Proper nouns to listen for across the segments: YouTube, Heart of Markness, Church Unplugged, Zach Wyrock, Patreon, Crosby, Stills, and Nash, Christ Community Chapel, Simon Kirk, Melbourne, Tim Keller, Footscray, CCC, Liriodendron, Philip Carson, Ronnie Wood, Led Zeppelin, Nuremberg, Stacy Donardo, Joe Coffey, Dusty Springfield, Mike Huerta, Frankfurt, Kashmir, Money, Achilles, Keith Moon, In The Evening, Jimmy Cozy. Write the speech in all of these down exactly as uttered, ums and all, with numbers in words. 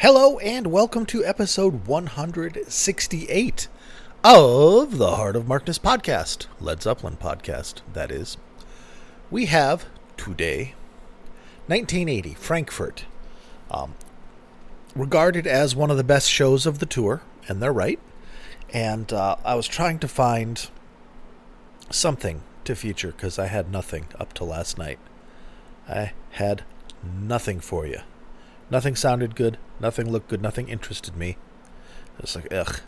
Hello and welcome to episode one hundred sixty-eight of the Heart of Markness podcast, Led Zeppelin podcast, that is. We have today nineteen eighty, Frankfurt, um, regarded as one of the best shows of the tour, and they're right. And uh, I was trying to find something to feature because I had nothing up to last night. I had nothing for you. Nothing sounded good. Nothing looked good. Nothing interested me. It's like, ugh.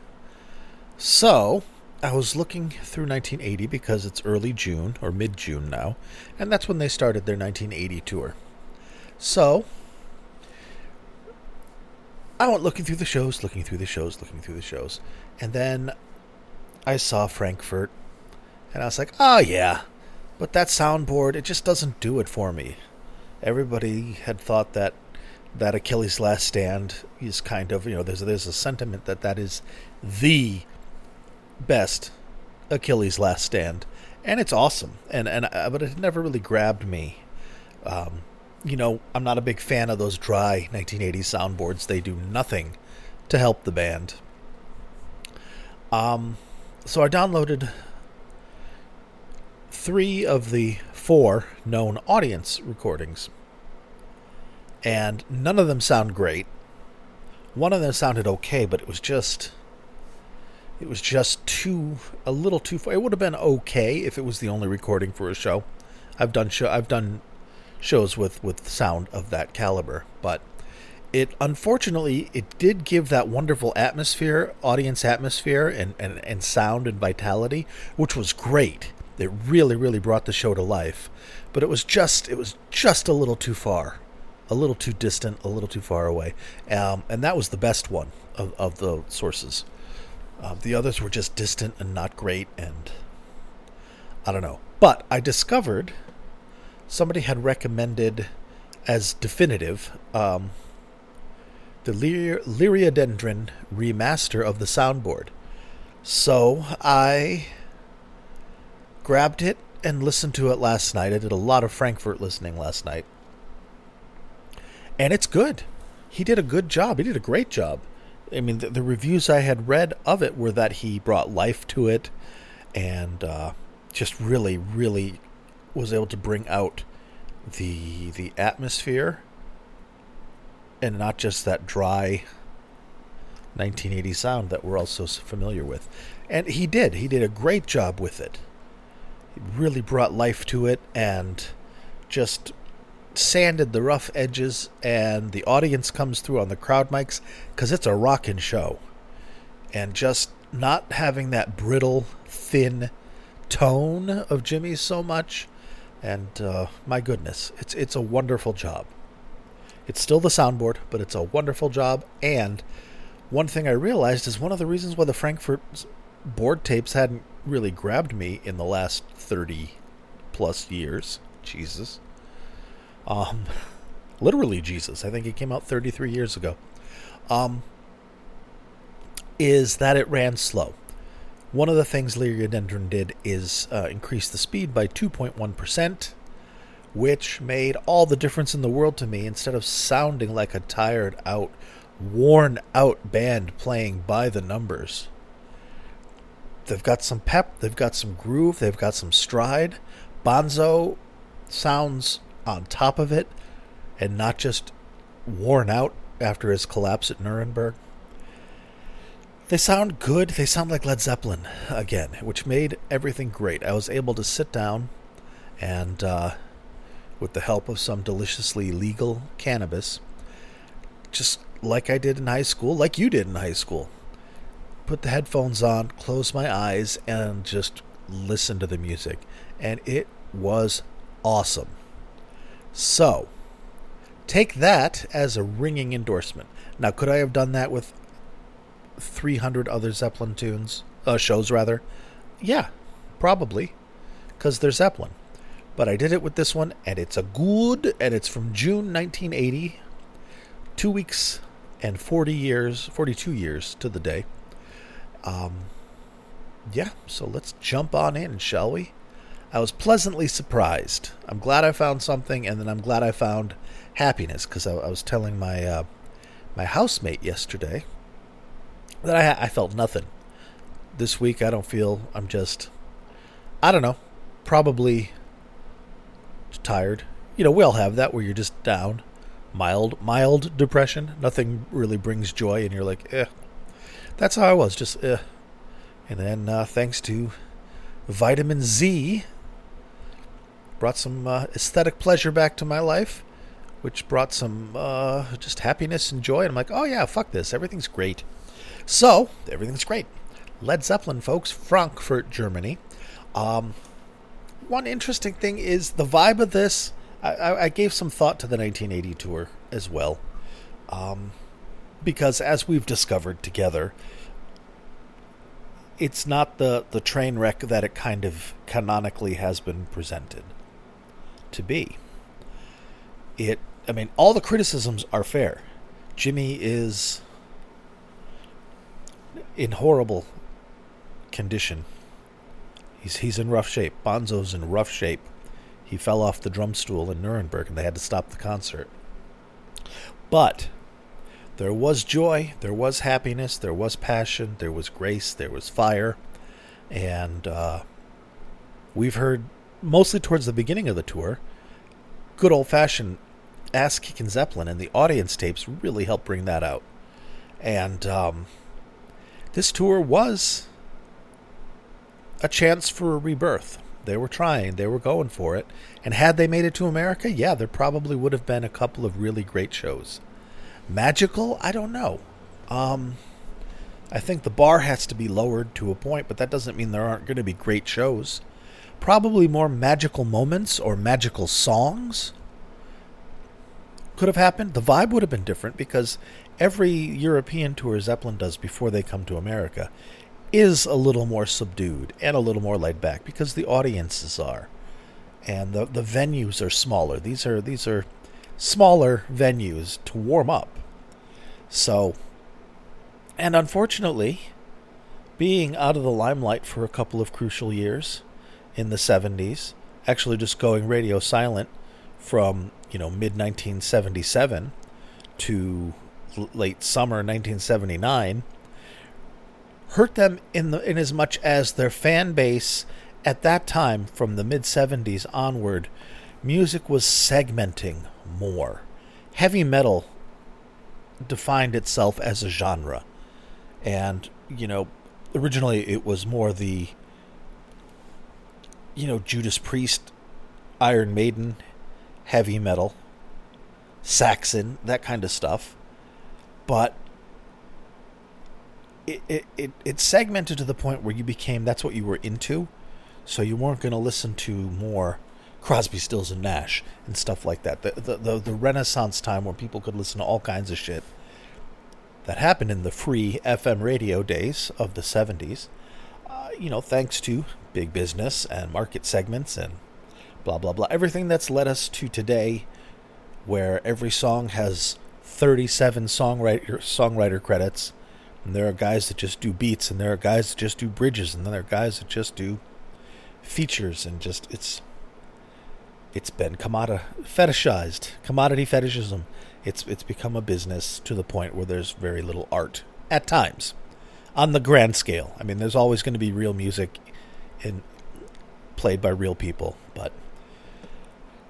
So, I was looking through nineteen eighty because it's early June or mid-June now. And that's when they started their nineteen eighty tour. So, I went looking through the shows, looking through the shows, looking through the shows. And then I saw Frankfurt. And I was like, oh yeah. But that soundboard, it just doesn't do it for me. Everybody had thought that that Achilles' Last Stand is kind of, you know, there's there's a sentiment that that is the best Achilles' Last Stand, and it's awesome, and and but it never really grabbed me. Um, you know, I'm not a big fan of those dry nineteen eighties soundboards. They do nothing to help the band. Um, so I downloaded three of the four known audience recordings. And none of them sound great. One of them sounded okay, but it was just, it was just too, a little too far. It would have been okay if it was the only recording for a show. I've done show, I've done shows with, with sound of that caliber, but it, unfortunately, it did give that wonderful atmosphere, audience atmosphere, and, and, and sound and vitality, which was great. It really, really brought the show to life, but it was just, it was just a little too far. A little too distant, a little too far away. Um, and that was the best one of, of the sources. Um, the others were just distant and not great, and I don't know. But I discovered somebody had recommended as definitive um, the Lir- Liriodendron remaster of the soundboard. So I grabbed it and listened to it last night. I did a lot of Frankfurt listening last night. And it's good. He did a good job. He did a great job. I mean, the, the reviews I had read of it were that he brought life to it and uh, just really, really was able to bring out the the atmosphere and not just that dry nineteen eighty sound that we're all so familiar with. And he did. He did a great job with it. He really brought life to it and just sanded the rough edges, and the audience comes through on the crowd mics because it's a rockin' show, and just not having that brittle, thin tone of Jimmy's so much. And uh, my goodness, it's it's a wonderful job. It's still the soundboard, but it's a wonderful job. And one thing I realized is one of the reasons why the Frankfurt board tapes hadn't really grabbed me in the last thirty plus years. Jesus. Um, literally Jesus, I think it came out thirty-three years ago, um, is that it ran slow. One of the things Liriodendron did is uh, increase the speed by two point one percent, which made all the difference in the world to me. Instead of sounding like a tired out, worn out band playing by the numbers, they've got some pep, they've got some groove, they've got some stride. Bonzo sounds on top of it and not just worn out after his collapse at Nuremberg. They sound good. They sound like Led Zeppelin again, which made everything great. I was able to sit down and uh, with the help of some deliciously legal cannabis, just like I did in high school, like you did in high school, put the headphones on, close my eyes, and just listen to the music. And it was awesome. So, take that as a ringing endorsement. Now, could I have done that with three hundred other Zeppelin tunes, uh, shows rather? Yeah, probably, because they're Zeppelin. But I did it with this one, and it's a good, and it's from June nineteen eighty, two weeks and forty years, forty-two years to the day. Um, yeah, so let's jump on in, shall we? I was pleasantly surprised. I'm glad I found something, and then I'm glad I found happiness, because I, I was telling my uh, my housemate yesterday that I, I felt nothing. This week I don't feel, I'm just, I don't know, probably tired. You know, we all have that where you're just down. Mild, mild depression. Nothing really brings joy and you're like, eh. That's how I was, just eh. And then uh, thanks to vitamin Z, brought some uh, aesthetic pleasure back to my life, which brought some uh, just happiness and joy. And I'm like, oh yeah, fuck this. Everything's great. So, everything's great. Led Zeppelin, folks. Frankfurt, Germany. Um, one interesting thing is the vibe of this. I, I gave some thought to the nineteen eighty tour as well, um, because as we've discovered together, it's not the, the train wreck that it kind of canonically has been presented to be. It, I mean, all the criticisms are fair. Jimmy is in horrible condition. He's he's in rough shape. Bonzo's in rough shape. He fell off the drum stool in Nuremberg and they had to stop the concert. But there was joy, there was happiness, there was passion, there was grace, there was fire. And uh, we've heard, mostly towards the beginning of the tour, good old-fashioned ass-kicking Zeppelin, and the audience tapes really helped bring that out. And um, this tour was a chance for a rebirth. They were trying. They were going for it. And had they made it to America, yeah, there probably would have been a couple of really great shows. Magical? I don't know. Um, I think the bar has to be lowered to a point, but that doesn't mean there aren't going to be great shows. Probably more magical moments or magical songs could have happened. The vibe would have been different because every European tour Zeppelin does before they come to America is a little more subdued and a little more laid back because the audiences are, and the the venues are smaller. These are these are smaller venues to warm up. So, and unfortunately, being out of the limelight for a couple of crucial years in the seventies, actually just going radio silent from, you know, mid nineteen seventy-seven to late summer nineteen seventy-nine. Hurt them in the in as much as their fan base at that time from the mid-seventies onward, music was segmenting more. Heavy metal defined itself as a genre. And, you know, originally it was more the, you know, Judas Priest, Iron Maiden, heavy metal, Saxon, that kind of stuff. But It, it it it segmented to the point where you became, that's what you were into, so you weren't going to listen to more Crosby, Stills, and Nash and stuff like that. The, the the the Renaissance time where people could listen to all kinds of shit that happened in the free F M radio days of the seventies, uh, you know, thanks to big business and market segments and blah, blah, blah. Everything that's led us to today where every song has thirty-seven songwriter songwriter credits. And there are guys that just do beats, and there are guys that just do bridges, and then there are guys that just do features, and just, it's it's been commodity fetishized, commodity fetishism. It's it's become a business to the point where there's very little art, at times, on the grand scale. I mean, there's always going to be real music in, played by real people, but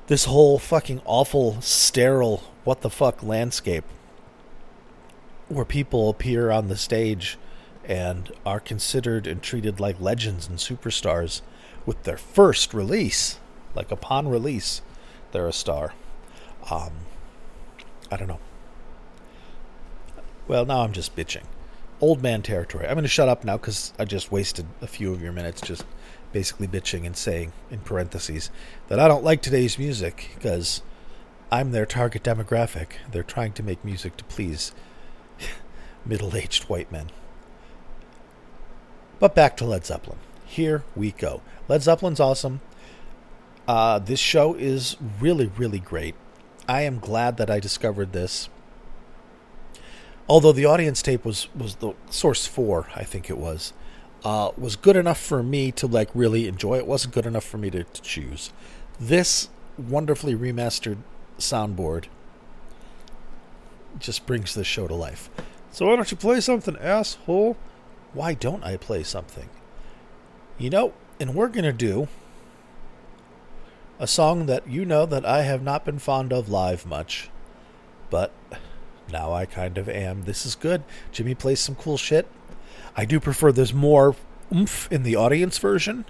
this whole fucking awful, sterile, what-the-fuck landscape where people appear on the stage and are considered and treated like legends and superstars with their first release, like upon release, they're a star. Um, I don't know. Well, now I'm just bitching. Old man territory. I'm going to shut up now because I just wasted a few of your minutes just basically bitching and saying, in parentheses, that I don't like today's music because I'm their target demographic. They're trying to make music to please middle-aged white men. But back to Led Zeppelin. Here we go. Led Zeppelin's awesome. Uh, this show is really, really great. I am glad that I discovered this. Although the audience tape was, was the source four, I think it was, uh, was good enough for me to like really enjoy. It wasn't good enough for me to, to choose. This wonderfully remastered soundboard just brings this show to life. So why don't you play something, asshole? Why don't I play something? You know, and we're going to do a song that you know that I have not been fond of live much, but now I kind of am. This is good. Jimmy plays some cool shit. I do prefer there's more oomph in the audience version,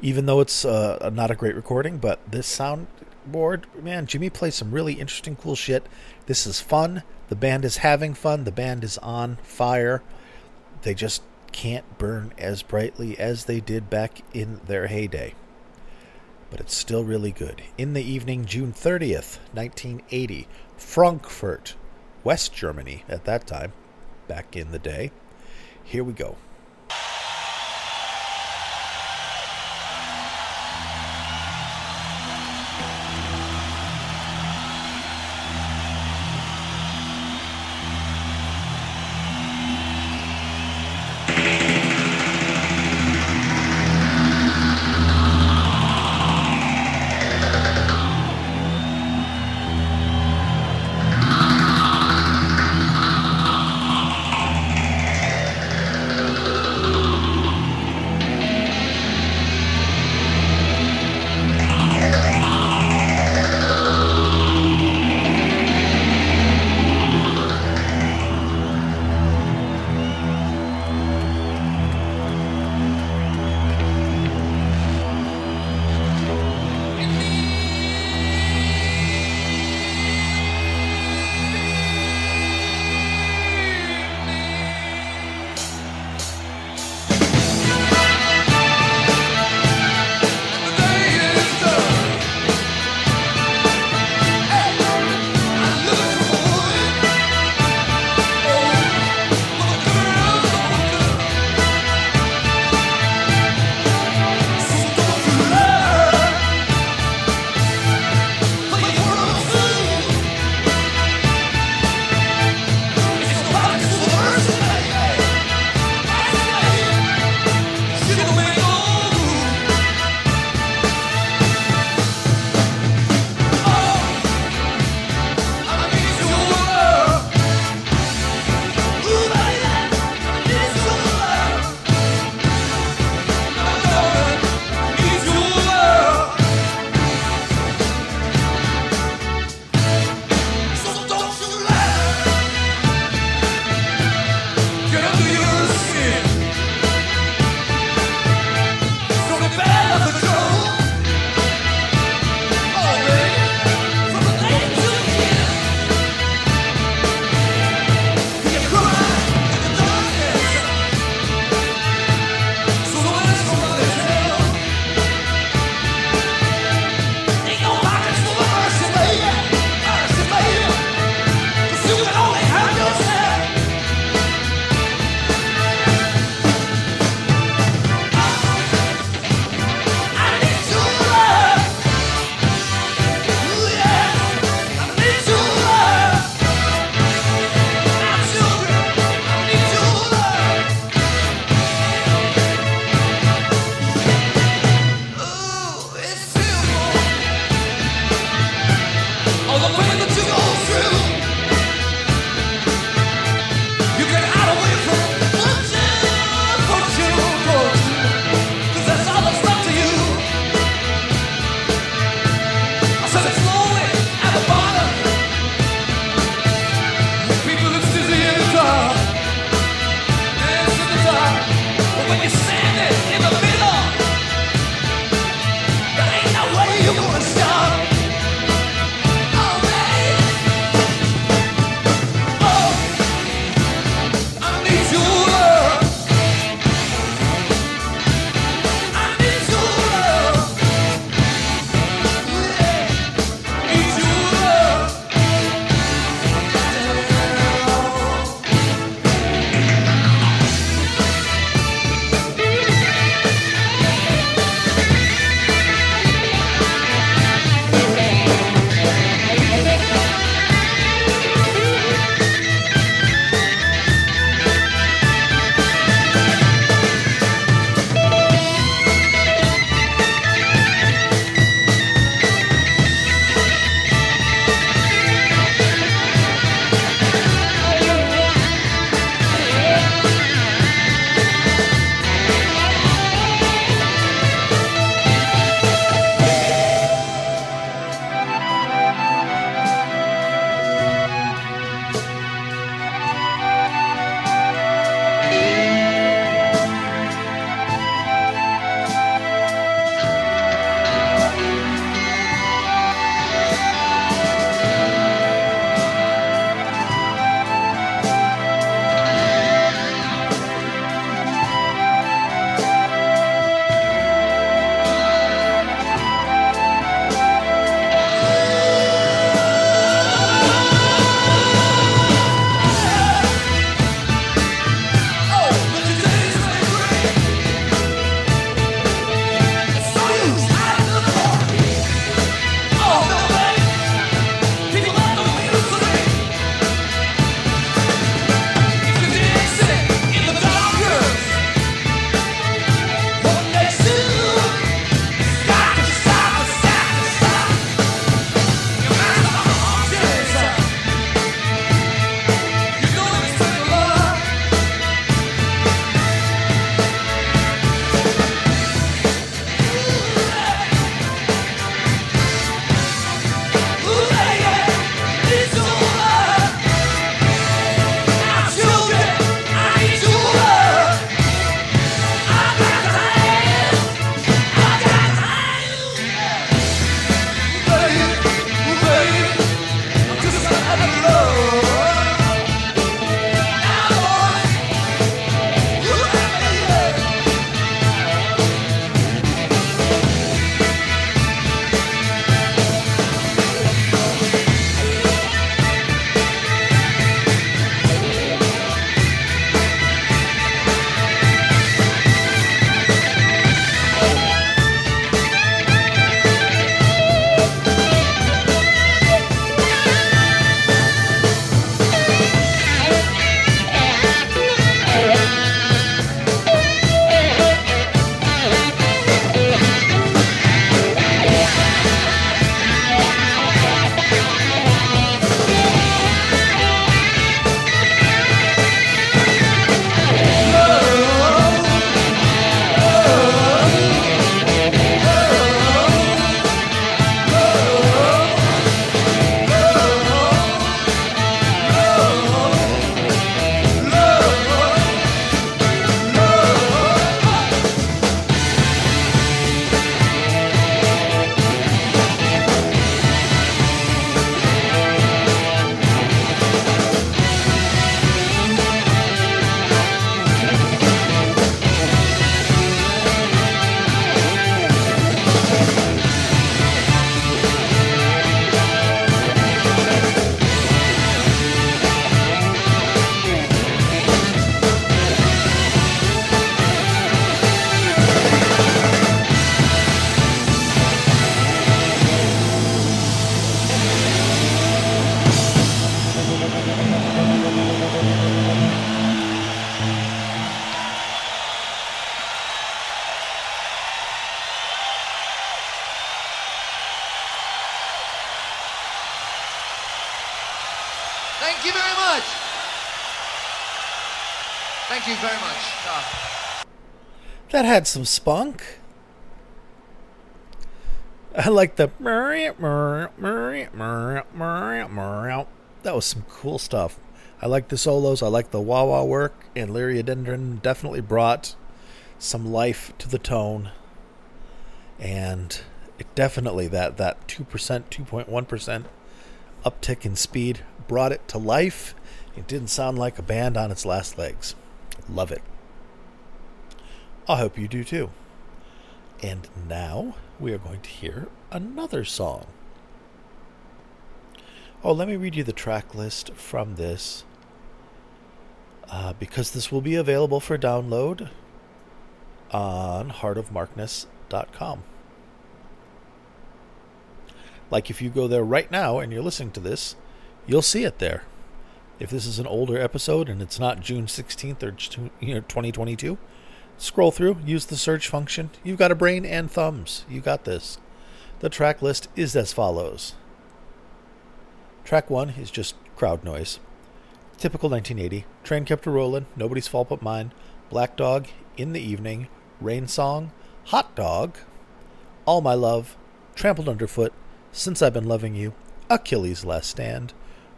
even though it's uh, not a great recording, but this soundboard, man, Jimmy plays some really interesting, cool shit. This is fun. The band is having fun. The band is on fire. They just can't burn as brightly as they did back in their heyday. But it's still really good. In the Evening, June thirtieth, nineteen eighty, Frankfurt, West Germany at that time, back in the day. Here we go. Thank you very much. Ah. That had some spunk. I like the... That was some cool stuff. I like the solos. I like the wah-wah work. And Liriodendron definitely brought some life to the tone. And it definitely, that, that two percent, two point one percent uptick in speed brought it to life. It didn't sound like a band on its last legs. Love it. I hope you do too. And now we are going to hear another song. Oh, let me read you the track list from this, uh, because this will be available for download on heart of markness dot com. Like if you go there right now and you're listening to this, you'll see it there. If this is an older episode and it's not June sixteenth or you know, twenty twenty-two, scroll through, use the search function. You've got a brain and thumbs. You got this. The track list is as follows. Track one is just crowd noise. Typical nineteen eighty. Train Kept a Rollin', Nobody's Fault But Mine, Black Dog, In the Evening, Rain Song, Hot Dog, All My Love, Trampled Underfoot, Since I've Been Loving You, Achilles' Last Stand,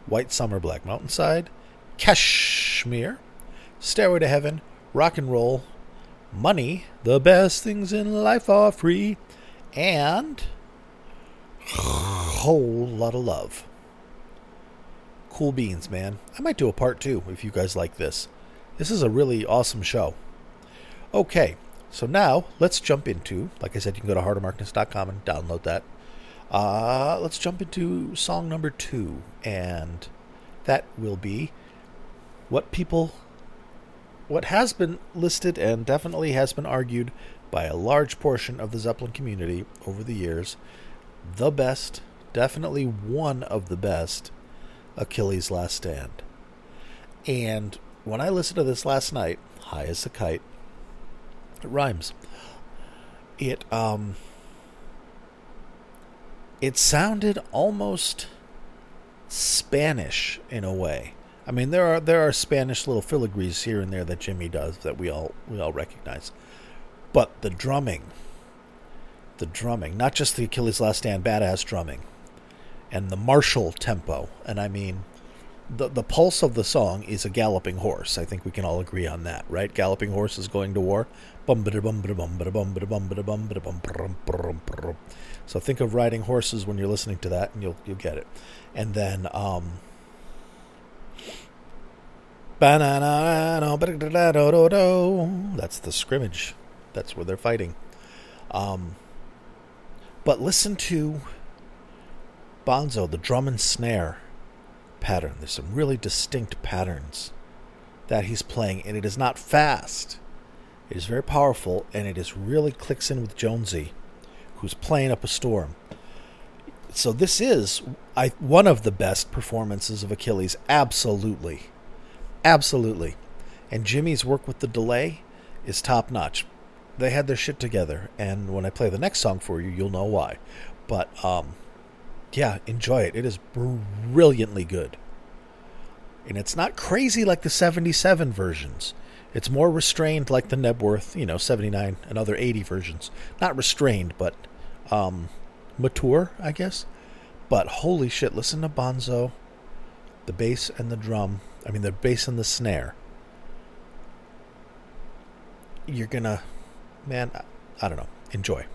White Summer, Black Mountainside, Kashmir, Stairway to Heaven, Rock and Roll, Money, The Best Things in Life Are Free, and Whole Lot of Love. Cool beans, man. I might do a part two if you guys like this. This is a really awesome show. Okay, so now let's jump into, like I said, you can go to heart of markness dot com and download that. Uh, let's jump into song number two, and that will be what people, what has been listed and definitely has been argued by a large portion of the Zeppelin community over the years, the best, definitely one of the best, Achilles' Last Stand. And when I listened to this last night, high as a kite, it rhymes. It, um... It sounded almost Spanish in a way. I mean, there are there are Spanish little filigrees here and there that Jimmy does that we all we all recognize. But the drumming, the drumming, not just the Achilles' Last Stand badass drumming, and the martial tempo. And I mean, the the pulse of the song is a galloping horse. I think we can all agree on that, right? Galloping horse is going to war. So think of riding horses when you're listening to that, and you'll you'll get it. And then um that's the scrimmage. That's where they're fighting. Um, but listen to Bonzo, the drum and snare pattern. There's some really distinct patterns that he's playing, and it is not fast. It is very powerful, and it is really clicks in with Jonesy, who's playing up a storm. So this is I, one of the best performances of Achilles, absolutely. Absolutely. And Jimmy's work with the delay is top-notch. They had their shit together, and when I play the next song for you, you'll know why. But, um, yeah, enjoy it. It is brilliantly good. And it's not crazy like the seventy-seven versions. It's more restrained like the Nebworth, you know, seventy-nine and other eighty versions. Not restrained, but um, mature, I guess. But holy shit, listen to Bonzo, the bass and the drum. I mean, the bass and the snare. You're gonna, man, I, I don't know. Enjoy.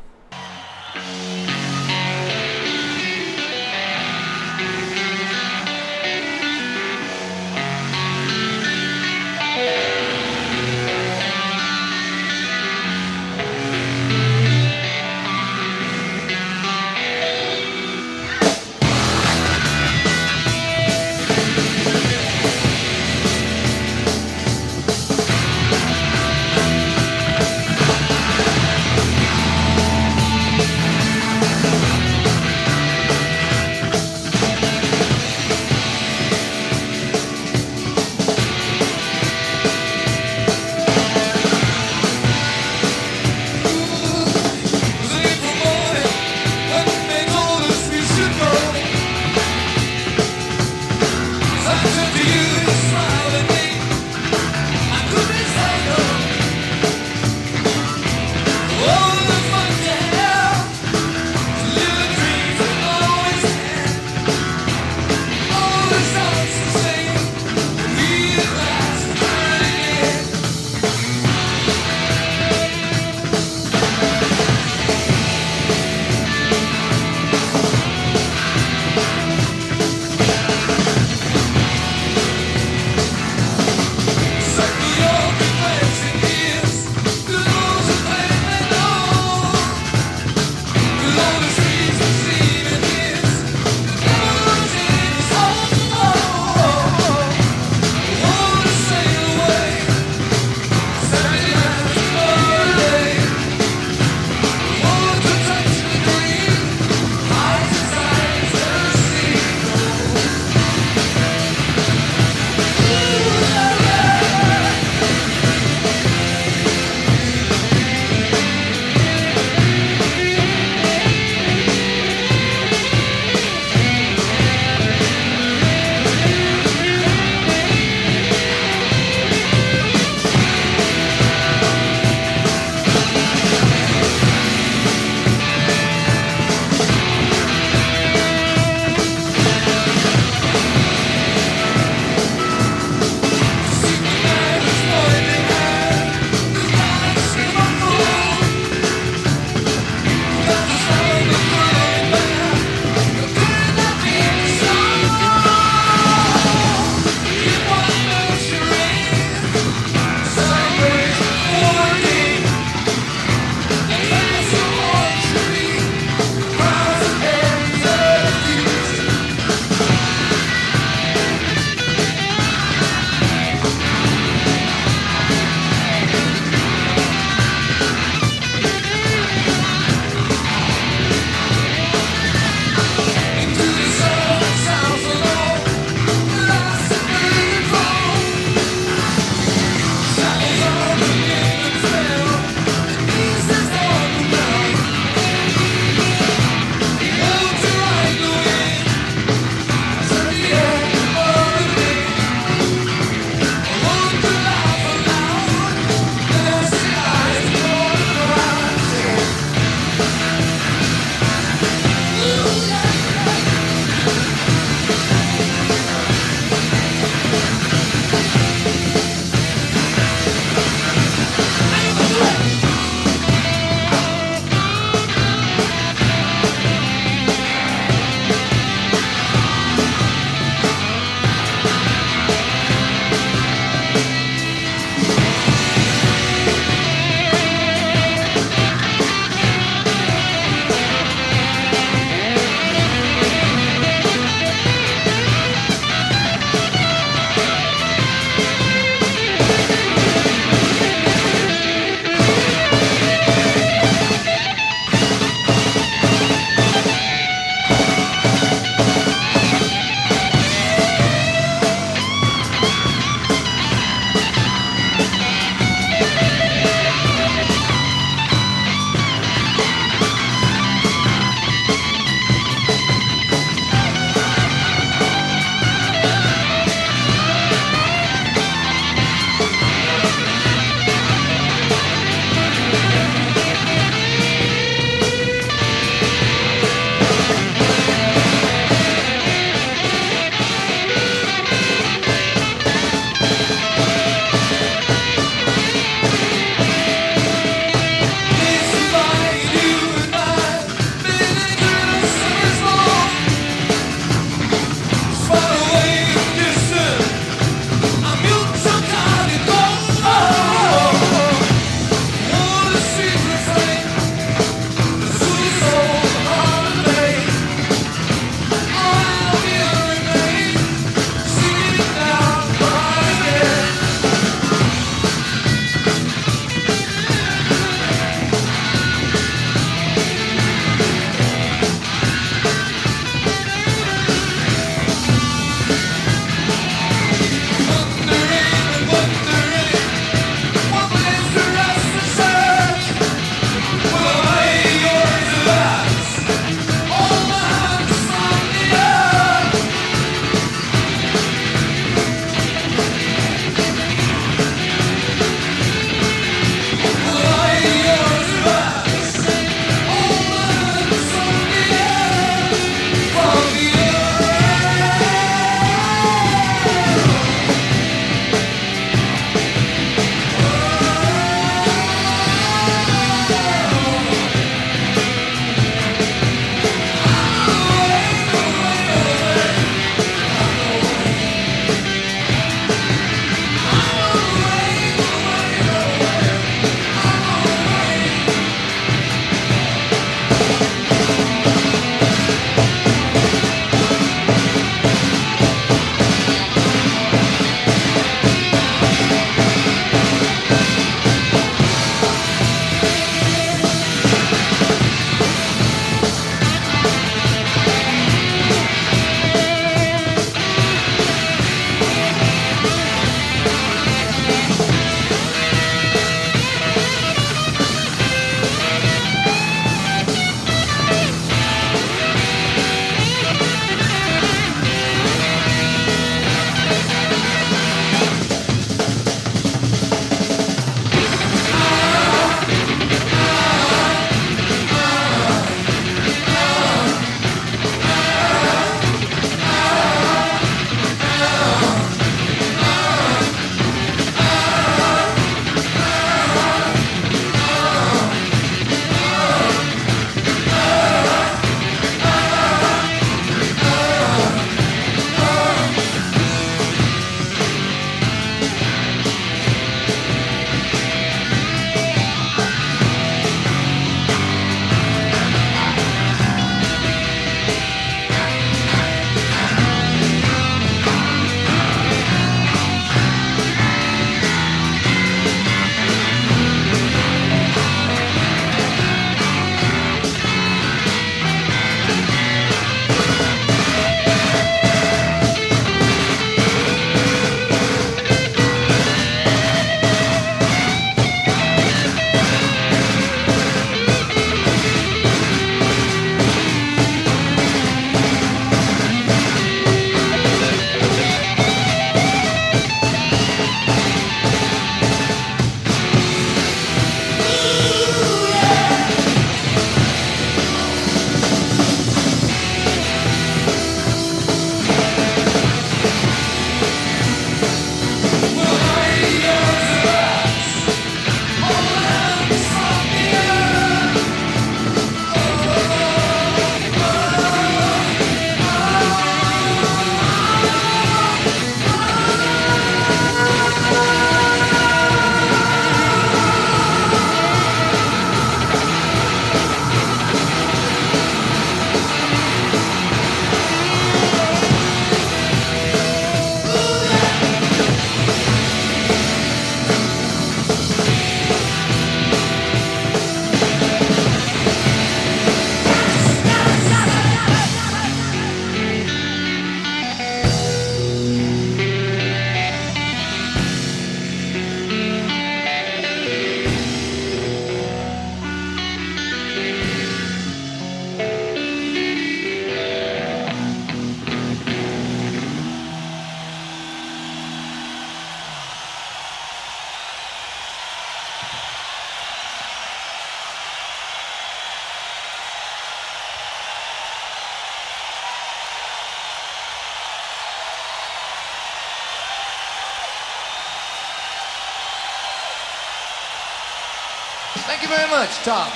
Thank you very much, Tom.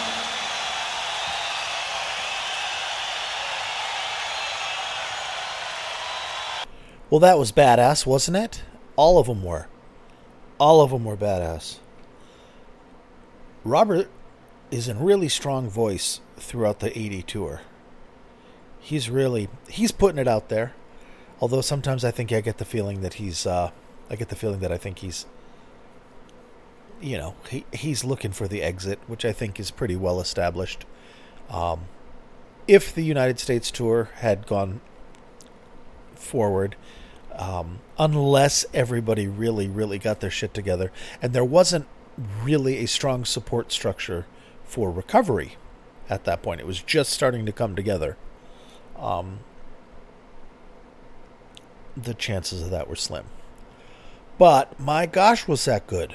Well, that was badass, wasn't it? All of them were. All of them were badass. Robert is in really strong voice throughout the eighty tour. He's really, he's putting it out there. Although sometimes I think I get the feeling that he's, uh, I get the feeling that I think he's, you know, he he's looking for the exit, which I think is pretty well established. Um, if the United States tour had gone forward, um, unless everybody really, really got their shit together, and there wasn't really a strong support structure for recovery at that point, it was just starting to come together, um, the chances of that were slim. But my gosh, was that good.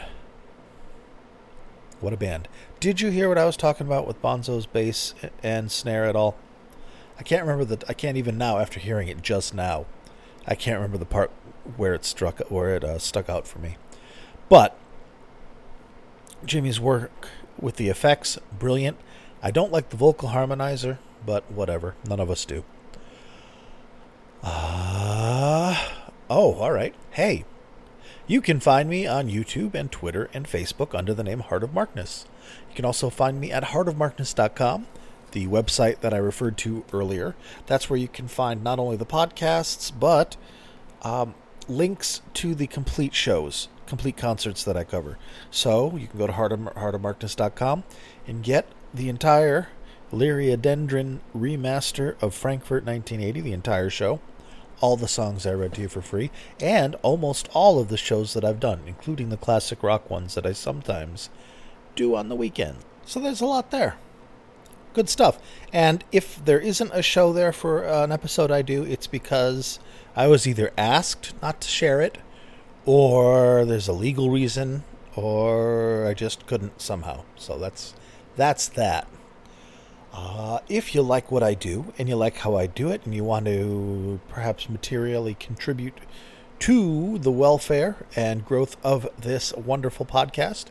What a band. Did you hear what I was talking about with Bonzo's bass and snare at all? I can't remember the... I can't even now, after hearing it just now, I can't remember the part where it struck, where it uh, stuck out for me. But Jimmy's work with the effects, brilliant. I don't like the vocal harmonizer, but whatever. None of us do. Uh, oh, all right. Hey. You can find me on YouTube and Twitter and Facebook under the name Heart of Markness. You can also find me at heart of markness dot com, the website that I referred to earlier. That's where you can find not only the podcasts, but um, links to the complete shows, complete concerts that I cover. So you can go to heart of, heart of markness dot com and get the entire Liriodendron remaster of Frankfurt nineteen eighty, the entire show. All the songs I read to you for free, and almost all of the shows that I've done, including the classic rock ones that I sometimes do on the weekend. So there's a lot there. Good stuff. And if there isn't a show there for an episode I do, it's because I was either asked not to share it, or there's a legal reason, or I just couldn't somehow. So that's that's that. Uh, if you like what I do and you like how I do it and you want to perhaps materially contribute to the welfare and growth of this wonderful podcast,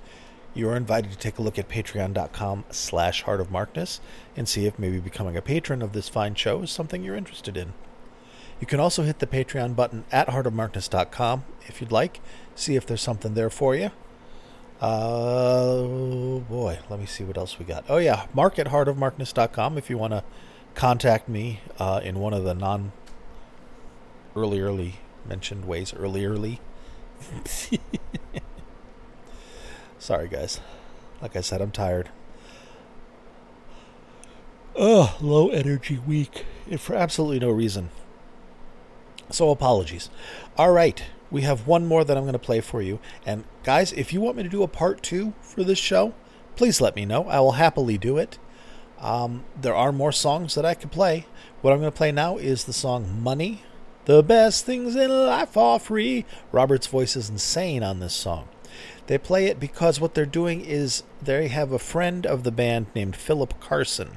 you are invited to take a look at patreon.com slash Heart of Markness and see if maybe becoming a patron of this fine show is something you're interested in. You can also hit the Patreon button at heart of markness dot com if you'd like. See if there's something there for you. Oh uh, boy, let me see what else we got. Oh yeah, mark at heart of markness dot com if you want to contact me uh, in one of the non earlierly mentioned ways. Earlierly. Sorry guys. Like I said, I'm tired. Ugh, low energy week. And for absolutely no reason. So apologies. All right. We have one more that I'm going to play for you. And guys, if you want me to do a part two for this show, please let me know. I will happily do it. Um, there are more songs that I could play. What I'm going to play now is the song Money. The best things in life are free. Robert's voice is insane on this song. They play it because what they're doing is they have a friend of the band named Philip Carson,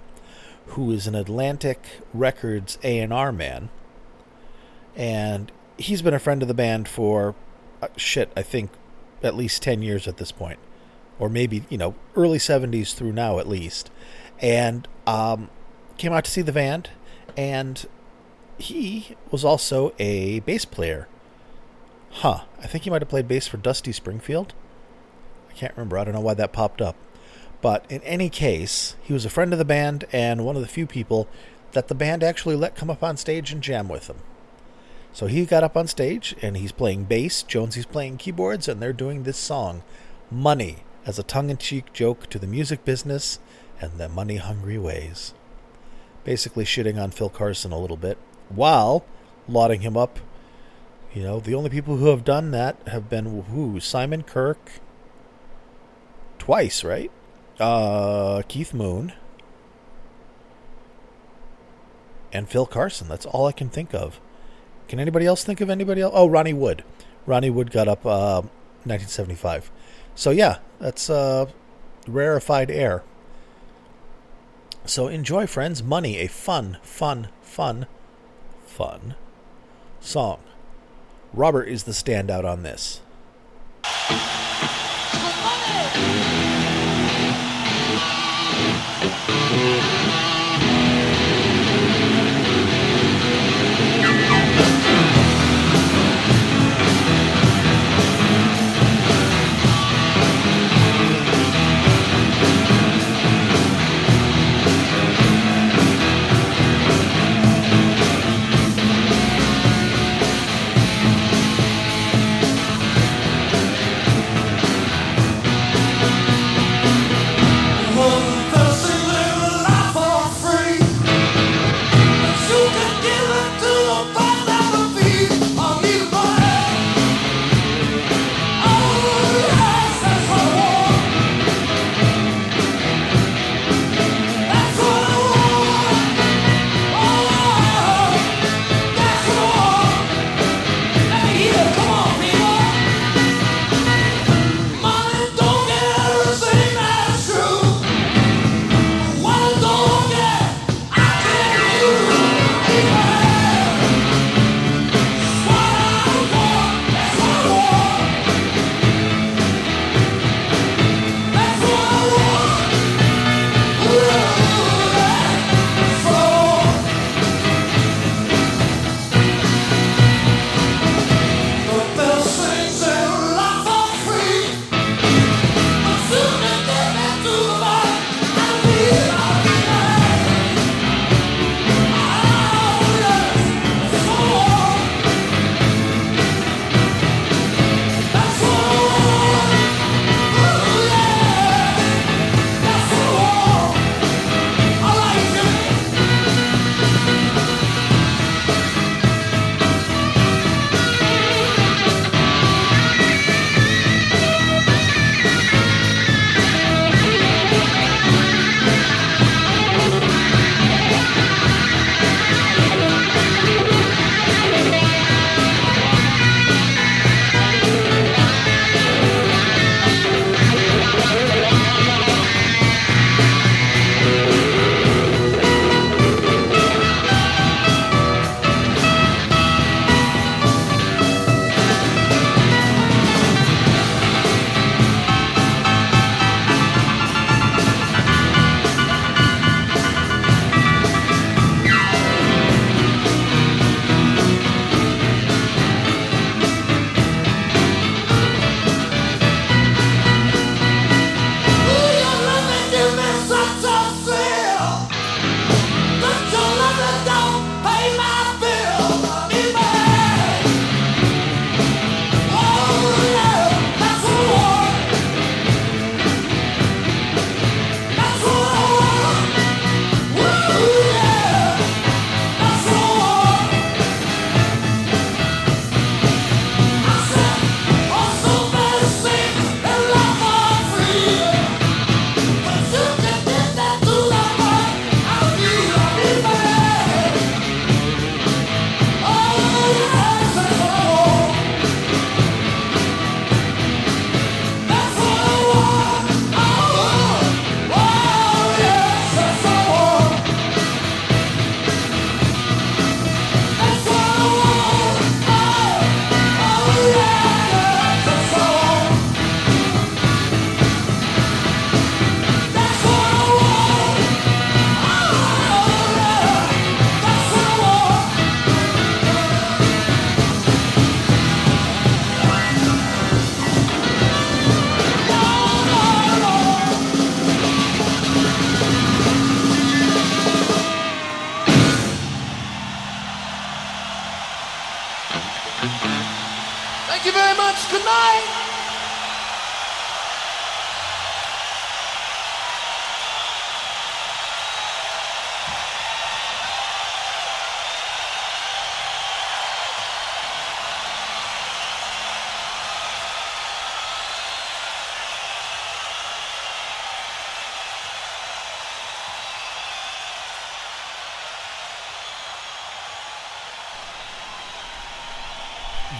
who is an Atlantic Records A and R man. And he's been a friend of the band for uh, shit, I think at least ten years at this point, or maybe, you know, early seventies through now at least. And um, came out to see the band, and he was also a bass player. Huh. I think he might have played bass for Dusty Springfield. I can't remember. I don't know why that popped up. But in any case, he was a friend of the band and one of the few people that the band actually let come up on stage and jam with them. So he got up on stage, and he's playing bass, Jonesy's playing keyboards, and they're doing this song, Money, as a tongue-in-cheek joke to the music business and the money-hungry ways. Basically shitting on Phil Carson a little bit, while lauding him up. You know, the only people who have done that have been who? Simon Kirk, twice, right? Uh, Keith Moon, and Phil Carson. That's all I can think of. Can anybody else think of anybody else? Oh, Ronnie Wood. Ronnie Wood got up uh, nineteen seventy-five. So yeah, that's uh, rarefied air. So enjoy, friends. Money, a fun, fun, fun, fun song. Robert is the standout on this.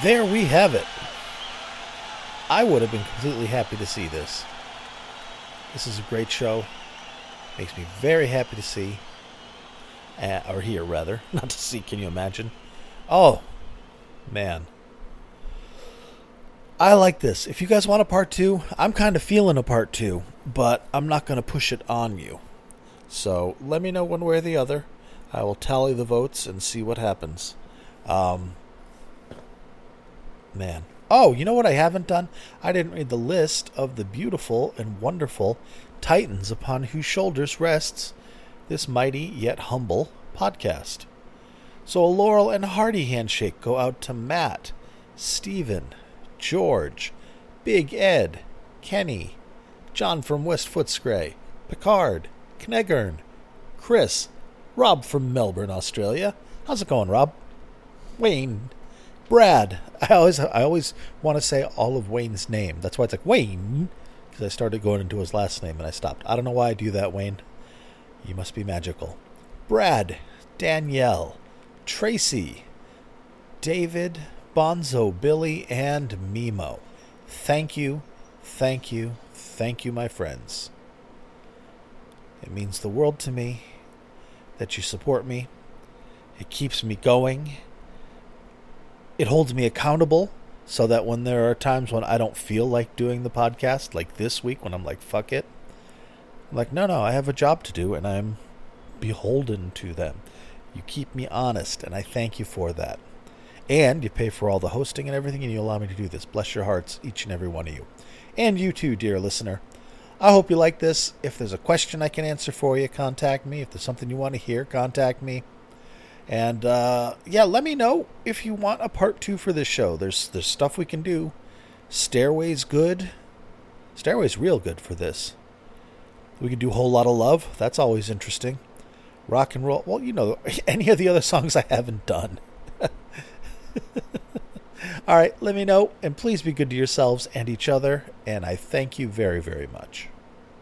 there we have it. I would have been completely happy to see this. This is a great show. Makes me very happy to see. Uh, or hear, rather. Not to see, can you imagine? Oh, man. I like this. If you guys want a part two, I'm kind of feeling a part two, but I'm not going to push it on you. So let me know one way or the other. I will tally the votes and see what happens. Um, man. Oh, you know what I haven't done? I didn't read the list of the beautiful and wonderful titans upon whose shoulders rests this mighty yet humble podcast. So a laurel and hearty handshake go out to Matt, Stephen, George, Big Ed, Kenny, John from West Footscray, Picard, Kneggern, Chris, Rob from Melbourne, Australia. How's it going, Rob? Wayne, Brad. I always I always want to say all of Wayne's name. That's why it's like Wayne, because I started going into his last name and I stopped. I don't know why I do that, Wayne. You must be magical. Brad, Danielle, Tracy, David, Bonzo, Billy, and Mimo. Thank you, thank you, thank you, my friends. It means the world to me that you support me. It keeps me going. It holds me accountable so that when there are times when I don't feel like doing the podcast, like this week when I'm like, fuck it, I'm like, no, no, I have a job to do and I'm beholden to them. You keep me honest and I thank you for that. And you pay for all the hosting and everything, and you allow me to do this. Bless your hearts, each and every one of you. And you too, dear listener. I hope you like this. If there's a question I can answer for you, contact me. If there's something you want to hear, contact me. And, uh, yeah, let me know if you want a part two for this show. There's there's stuff we can do. Stairway's good. Stairway's real good for this. We could do a Whole Lot of Love. That's always interesting. Rock and Roll. Well, you know, any of the other songs I haven't done. All right, let me know, and please be good to yourselves and each other, and I thank you very, very much.